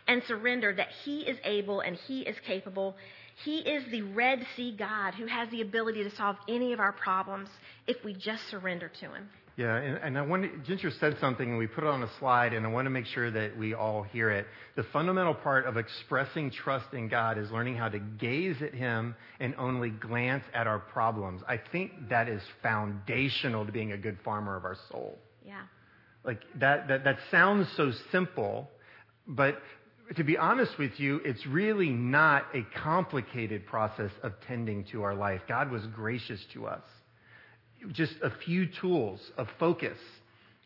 and surrender that he is able and he is capable. He is the Red Sea God who has the ability to solve any of our problems if we just surrender to him. Yeah, and, and I wanted, Ginger said something and we put it on a slide and I want to make sure that we all hear it. The fundamental part of expressing trust in God is learning how to gaze at him and only glance at our problems. I think that is foundational to being a good farmer of our soul. Yeah. Like that, that, that sounds so simple, but to be honest with you, it's really not a complicated process of tending to our life. God was gracious to us. Just a few tools of focus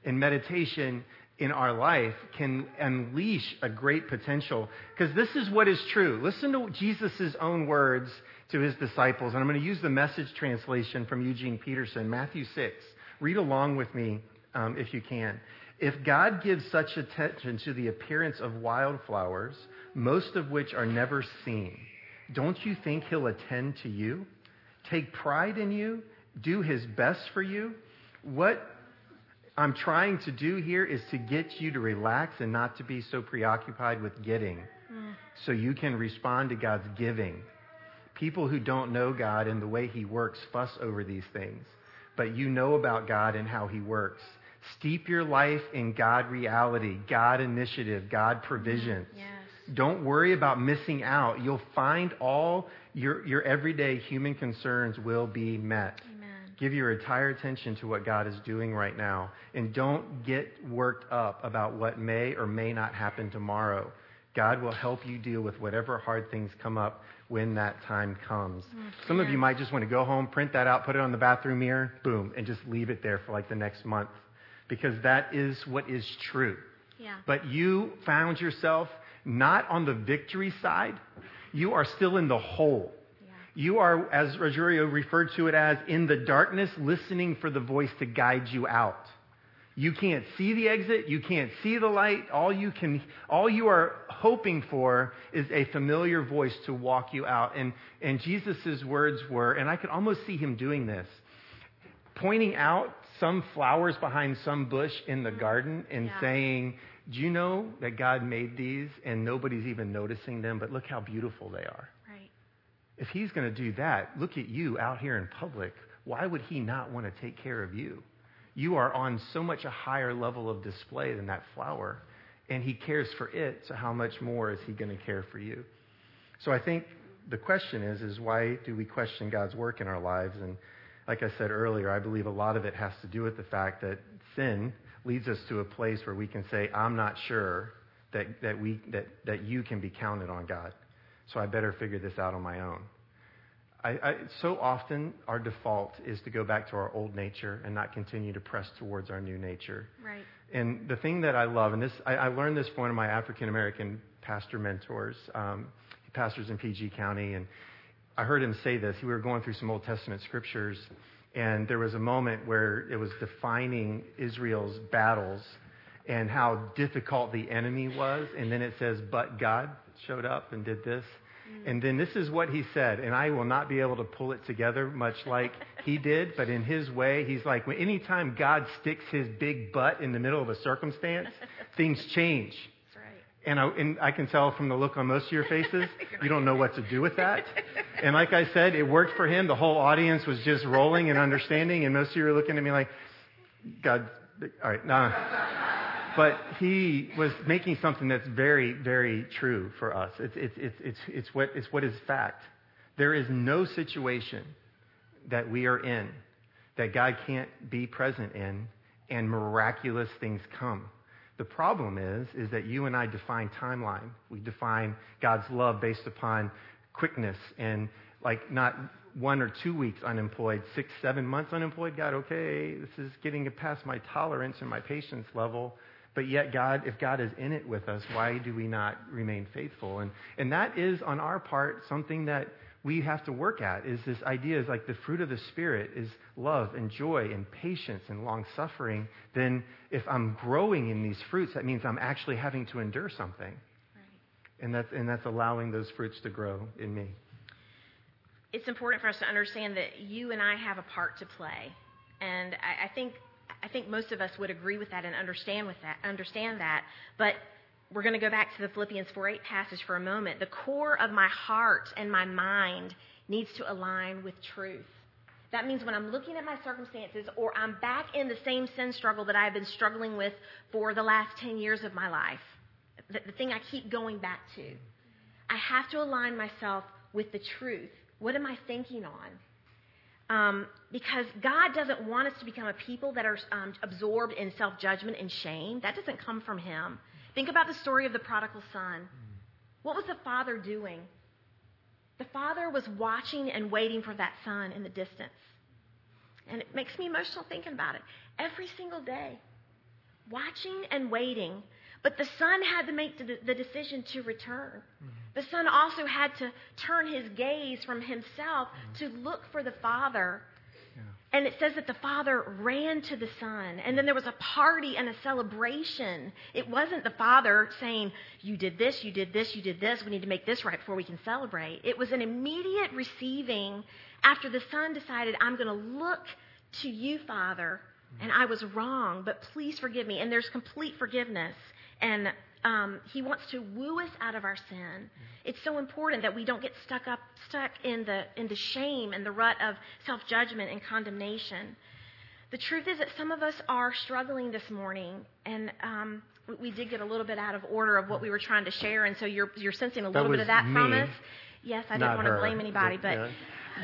and meditation in our life can unleash a great potential. Because this is what is true. Listen to Jesus' own words to his disciples. And I'm going to use the Message translation from Eugene Peterson, Matthew six. Read along with me um, if you can. If God gives such attention to the appearance of wildflowers, most of which are never seen, don't you think he'll attend to you? Take pride in you? Do his best for you? What I'm trying to do here is to get you to relax and not to be so preoccupied with getting, mm. so you can respond to God's giving. People who don't know God and the way he works fuss over these things, but you know about God and how he works. Steep your life in God reality, God initiative, God provisions. Mm. Yes. Don't worry about missing out. You'll find all your, your everyday human concerns will be met. Mm. Give your entire attention to what God is doing right now. And don't get worked up about what may or may not happen tomorrow. God will help you deal with whatever hard things come up when that time comes. Mm-hmm. Some of you might just want to go home, print that out, put it on the bathroom mirror, boom, and just leave it there for like the next month. Because that is what is true. Yeah. But you found yourself not on the victory side. You are still in the hole. You are, as Rogerio referred to it as, in the darkness, listening for the voice to guide you out. You can't see the exit. You can't see the light. All you can, all you are hoping for is a familiar voice to walk you out. And, and Jesus' words were, and I could almost see him doing this, pointing out some flowers behind some bush in the garden and yeah. saying, do you know that God made these and nobody's even noticing them, but look how beautiful they are. Right. If he's going to do that, look at you out here in public. Why would he not want to take care of you? You are on so much a higher level of display than that flower, and he cares for it, so how much more is he going to care for you? So I think the question is, is why do we question God's work in our lives? And like I said earlier, I believe a lot of it has to do with the fact that sin leads us to a place where we can say, I'm not sure that, that, we, that, that you can be counted on, God, so I better figure this out on my own. I, I, so often our default is to go back to our old nature and not continue to press towards our new nature. Right. And the thing that I love, and this I, I learned this from one of my African-American pastor mentors, um, he pastors in P G County, and I heard him say this. We were going through some Old Testament scriptures, and there was a moment where it was defining Israel's battles and how difficult the enemy was, and then it says, but God showed up and did this. And then this is what he said, and I will not be able to pull it together much like he did, but in his way, he's like, when anytime God sticks his big butt in the middle of a circumstance, things change. That's right. And I, and I can tell from the look on most of your faces, you don't know what to do with that. And like I said, it worked for him. The whole audience was just rolling and understanding, and most of you are looking at me like, God, all right, nah. But he was making something that's very, very true for us. It's, it's, it's, it's, it's, what, it's what is fact. There is no situation that we are in that God can't be present in, and miraculous things come. The problem is, is that you and I define timeline. We define God's love based upon quickness and like not one or two weeks unemployed, six, seven months unemployed. God, okay, this is getting past my tolerance and my patience level. But yet, God, if God is in it with us, why do we not remain faithful? And and that is, on our part, something that we have to work at, is this idea is like the fruit of the Spirit is love and joy and patience and long-suffering. Then if I'm growing in these fruits, that means I'm actually having to endure something. Right. And that's, and that's allowing those fruits to grow in me. It's important for us to understand that you and I have a part to play. And I, I think... I think most of us would agree with that and understand with that, understand that. But we're going to go back to the Philippians four eight passage for a moment. The core of my heart and my mind needs to align with truth. That means when I'm looking at my circumstances, or I'm back in the same sin struggle that I've been struggling with for the last ten years of my life, the, the thing I keep going back to, I have to align myself with the truth. What am I thinking on? Um, because God doesn't want us to become a people that are um, absorbed in self-judgment and shame. That doesn't come from him. Think about the story of the prodigal son. What was the father doing? The father was watching and waiting for that son in the distance. And it makes me emotional thinking about it. Every single day, watching and waiting. But the son had to make the decision to return. The son also had to turn his gaze from himself to look for the father. Yeah. And it says that the father ran to the son. And then there was a party and a celebration. It wasn't the father saying, you did this, you did this, you did this. We need to make this right before we can celebrate. It was an immediate receiving after the son decided, I'm going to look to you, Father. And I was wrong, but please forgive me. And there's complete forgiveness. And um, he wants to woo us out of our sin. It's so important that we don't get stuck up, stuck in the in the shame and the rut of self-judgment and condemnation. The truth is that some of us are struggling this morning, and um, we, we did get a little bit out of order of what we were trying to share, and so you're you're sensing a little bit of that from us. Yes, I didn't want to blame anybody, but. Yeah.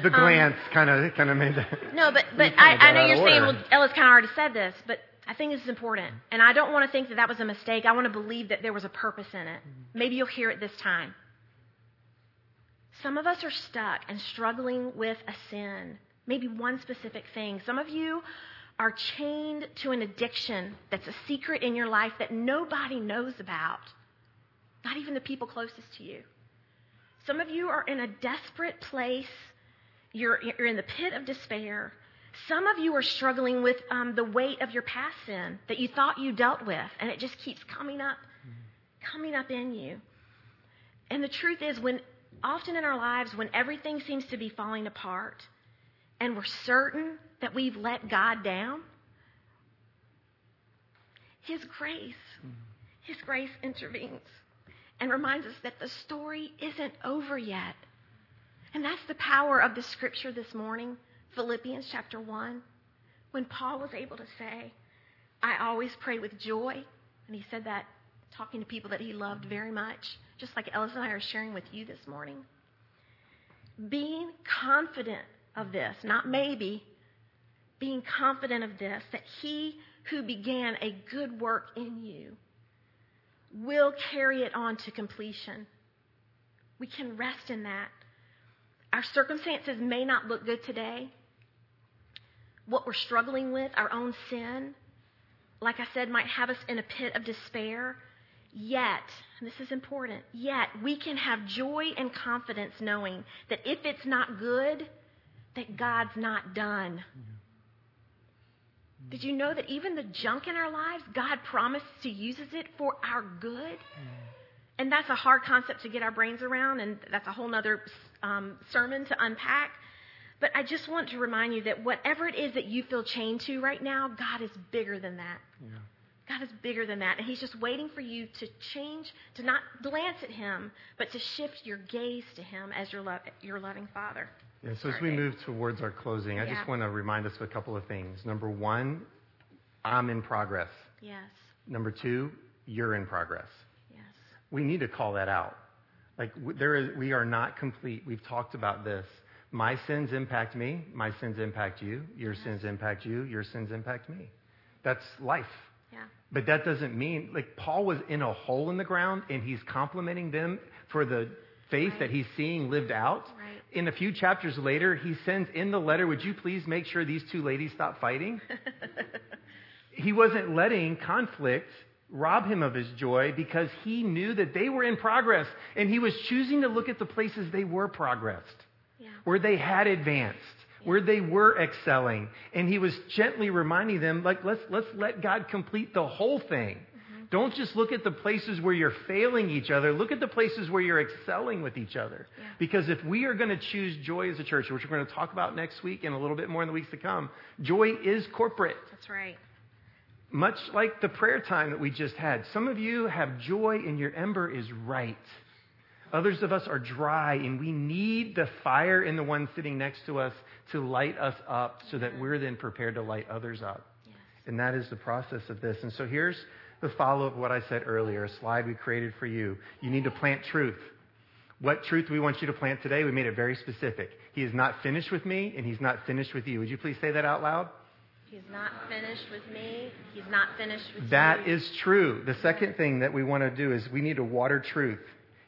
The glance um, kind of kind of made that. No, but, but I, I know you're saying, well, Ellis kind of already said this, but I think this is important. And I don't want to think that that was a mistake. I want to believe that there was a purpose in it. Maybe you'll hear it this time. Some of us are stuck and struggling with a sin, maybe one specific thing. Some of you are chained to an addiction that's a secret in your life that nobody knows about, not even the people closest to you. Some of you are in a desperate place You're, you're in the pit of despair. Some of you are struggling with um, the weight of your past sin that you thought you dealt with, and it just keeps coming up, coming up in you. And the truth is, when often in our lives, when everything seems to be falling apart, and we're certain that we've let God down, His grace, His grace intervenes and reminds us that the story isn't over yet. And that's the power of the scripture this morning, Philippians chapter one, when Paul was able to say, I always pray with joy. And he said that talking to people that he loved very much, just like Ellis and I are sharing with you this morning. Being confident of this, not maybe, being confident of this, that he who began a good work in you will carry it on to completion. We can rest in that. Our circumstances may not look good today. What we're struggling with, our own sin, like I said, might have us in a pit of despair. Yet, and this is important, yet we can have joy and confidence knowing that if it's not good, that God's not done. Mm-hmm. Did you know that even the junk in our lives, God promises to use it for our good? Mm-hmm. And that's a hard concept to get our brains around, and that's a whole other Um, sermon to unpack, but I just want to remind you that whatever it is that you feel chained to right now, God is bigger than that. Yeah. God is bigger than that, and He's just waiting for you to change, to not glance at Him, but to shift your gaze to Him as your love, your loving Father. Yeah. So Sorry, as we Dave. move towards our closing, yeah. I just want to remind us of a couple of things. Number one, I'm in progress. Yes. Number two, you're in progress. Yes. We need to call that out. Like there is, we are not complete. We've talked about this. My sins impact me. My sins impact you. Your yes. sins impact you. Your sins impact me. That's life. Yeah. But that doesn't mean, like Paul was in a hole in the ground and he's complimenting them for the faith right. that he's seeing lived out. Right. In a few chapters later, he sends in the letter, would you please make sure these two ladies stop fighting? He wasn't letting conflict rob him of his joy because he knew that they were in progress and he was choosing to look at the places they were progressed, yeah. where they had advanced, yeah. where they were excelling. And he was gently reminding them, like, let's, let's let God complete the whole thing. Mm-hmm. Don't just look at the places where you're failing each other. Look at the places where you're excelling with each other. Yeah. Because if we are going to choose joy as a church, which we're going to talk about next week and a little bit more in the weeks to come, joy is corporate. That's right. Much like the prayer time that we just had, some of you have joy and your ember is right. Others of us are dry and we need the fire in the one sitting next to us to light us up so that we're then prepared to light others up. Yes. And that is the process of this. And so here's the follow-up of what I said earlier, a slide we created for you. You need to plant truth. What truth do we want you to plant today? We made it very specific. He is not finished with me and He's not finished with you. Would you please say that out loud? He's not finished with me. He's not finished with that you. That is true. The second thing that we want to do is we need to water truth.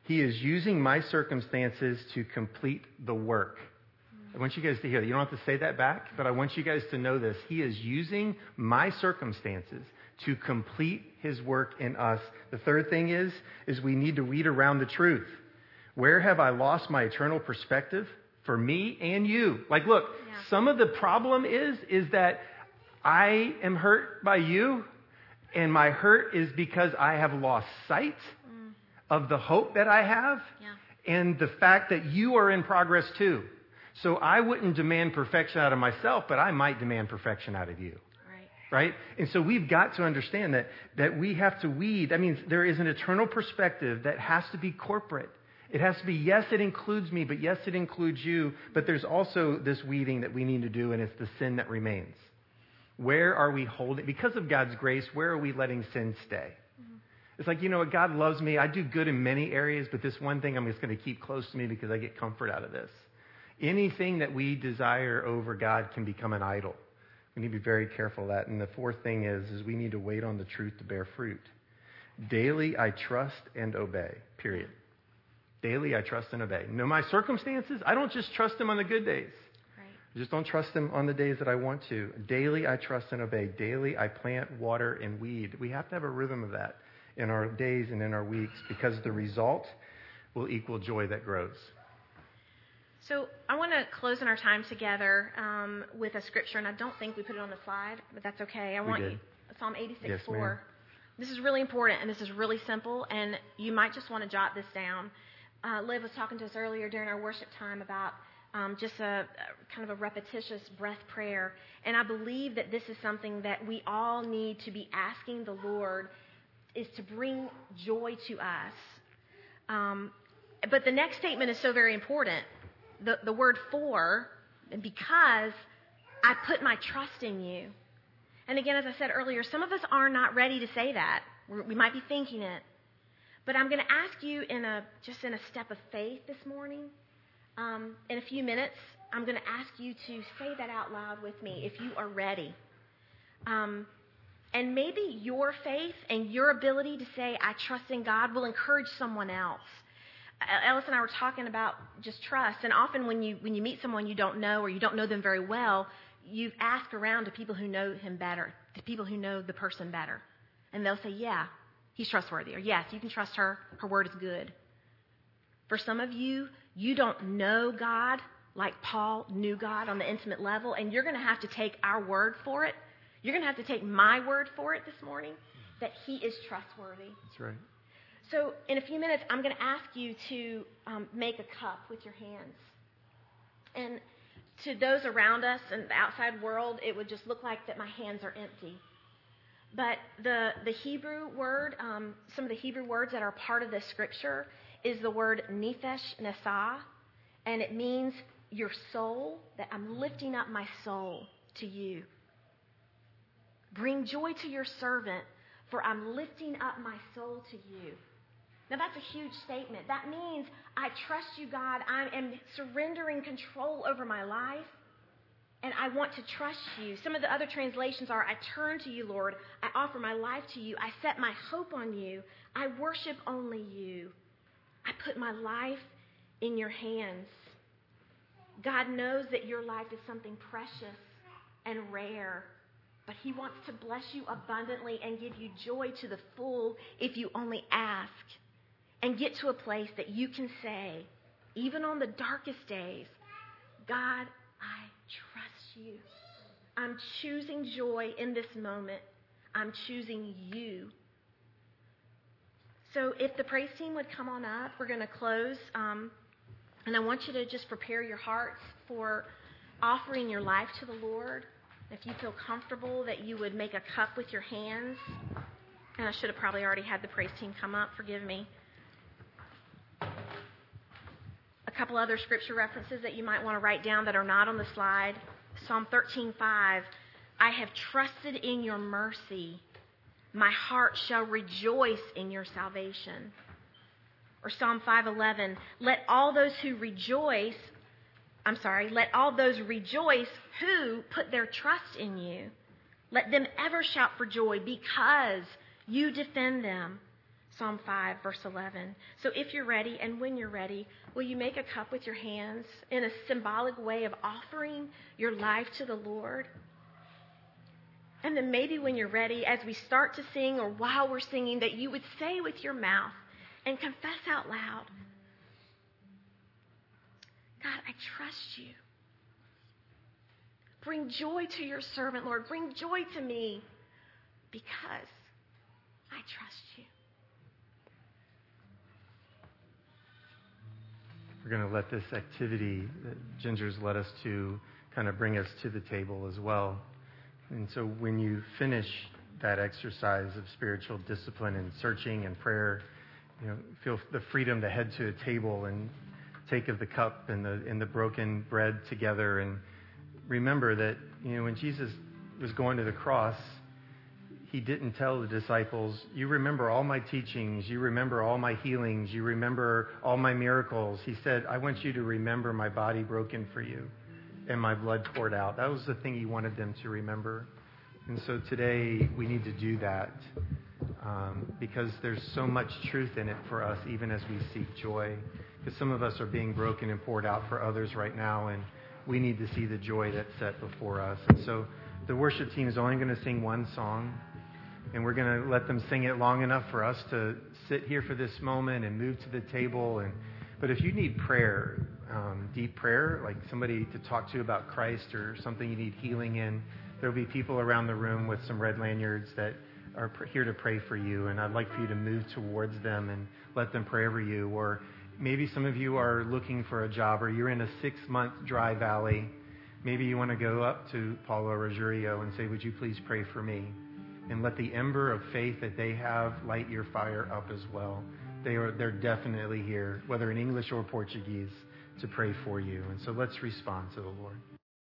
He is using my circumstances to complete the work. I want you guys to hear that. You don't have to say that back, but I want you guys to know this. He is using my circumstances to complete His work in us. The third thing is, is we need to weed around the truth. Where have I lost my eternal perspective for me and you? Like, look, yeah. some of the problem is, is that I am hurt by you, and my hurt is because I have lost sight mm. of the hope that I have yeah. and the fact that you are in progress too. So I wouldn't demand perfection out of myself, but I might demand perfection out of you. Right? right? And so we've got to understand that that we have to weed. That means there is an eternal perspective that has to be corporate. It has to be, yes, it includes me, but yes, it includes you. But there's also this weeding that we need to do, and it's the sin that remains. Where are we holding? Because of God's grace, where are we letting sin stay? Mm-hmm. It's like, you know what? God loves me. I do good in many areas, but this one thing I'm just going to keep close to me because I get comfort out of this. Anything that we desire over God can become an idol. We need to be very careful of that. And the fourth thing is, is we need to wait on the truth to bear fruit. Daily, I trust and obey, period. Daily, I trust and obey. No, my circumstances, I don't just trust them on the good days. I just don't trust them on the days that I want to. Daily, I trust and obey. Daily, I plant, water, and weed. We have to have a rhythm of that in our days and in our weeks because the result will equal joy that grows. So I want to close in our time together um, with a scripture, and I don't think we put it on the slide, but that's okay. I we want did. you Psalm eighty-six four. Yes, ma'am. This is really important, and this is really simple, and you might just want to jot this down. Uh, Liv was talking to us earlier during our worship time about um, just a, a kind of a repetitious breath prayer, and I believe that this is something that we all need to be asking the Lord is to bring joy to us. Um, but the next statement is so very important. The, the word for, and because I put my trust in you. And again, as I said earlier, some of us are not ready to say that. We're, we might be thinking it. But I'm going to ask you in a just in a step of faith this morning. Um, in a few minutes, I'm going to ask you to say that out loud with me if you are ready. Um, and maybe your faith and your ability to say, I trust in God, will encourage someone else. Ellis and I were talking about just trust, and often when you when you meet someone you don't know or you don't know them very well, you ask around to people who know him better, to people who know the person better, and they'll say, yeah, he's trustworthy, or yes, you can trust her, her word is good. For some of you, you don't know God like Paul knew God on the intimate level, and you're going to have to take our word for it. You're going to have to take my word for it this morning that he is trustworthy. That's right. So in a few minutes, I'm going to ask you to um, make a cup with your hands. And to those around us and the outside world, it would just look like that my hands are empty. But the the Hebrew word, um, some of the Hebrew words that are part of this scripture is the word nefesh nasa, and it means your soul, that I'm lifting up my soul to you. Bring joy to your servant, for I'm lifting up my soul to you. Now, that's a huge statement. That means I trust you, God. I am surrendering control over my life, and I want to trust you. Some of the other translations are, I turn to you, Lord. I offer my life to you. I set my hope on you. I worship only you. I put my life in your hands. God knows that your life is something precious and rare, but he wants to bless you abundantly and give you joy to the full if you only ask. And get to a place that you can say, even on the darkest days, God, I trust you. I'm choosing joy in this moment. I'm choosing you. So if the praise team would come on up, we're going to close. Um, and I want you to just prepare your hearts for offering your life to the Lord. If you feel comfortable, that you would make a cup with your hands. And I should have probably already had the praise team come up. Forgive me. A couple other scripture references that you might want to write down that are not on the slide. Psalm thirteen five, I have trusted in your mercy. My heart shall rejoice in your salvation. Or Psalm five eleven, let all those who rejoice, I'm sorry, let all those rejoice who put their trust in you. Let them ever shout for joy because you defend them. Psalm five, verse eleven. So if you're ready, and when you're ready, will you make a cup with your hands in a symbolic way of offering your life to the Lord? And then maybe when you're ready, as we start to sing or while we're singing, that you would say with your mouth and confess out loud, God, I trust you. Bring joy to your servant, Lord. Bring joy to me because I trust you. We're going to let this activity that Ginger's led us to kind of bring us to the table as well. And so when you finish that exercise of spiritual discipline and searching and prayer, you know, feel the freedom to head to a table and take of the cup and the and the broken bread together. And remember that, you know, when Jesus was going to the cross, he didn't tell the disciples, you remember all my teachings, you remember all my healings, you remember all my miracles. He said, I want you to remember my body broken for you and my blood poured out. That was the thing he wanted them to remember. And so today we need to do that um, because there's so much truth in it for us, even as we seek joy. Because some of us are being broken and poured out for others right now, and we need to see the joy that's set before us. And so the worship team is only going to sing one song. And we're going to let them sing it long enough for us to sit here for this moment and move to the table and But if you need prayer, um, deep prayer, like somebody to talk to about Christ or something you need healing in, there'll be people around the room with some red lanyards that are pr- here to pray for you. And I'd like for you to move towards them and let them pray over you. Or maybe some of you are looking for a job, or you're in a six-month dry valley. Maybe you want to go up to Paulo Rogério and say, would you please pray for me? And let the ember of faith that they have light your fire up as well. They are, they're definitely here, whether in English or Portuguese, to pray for you. And so let's respond to the Lord.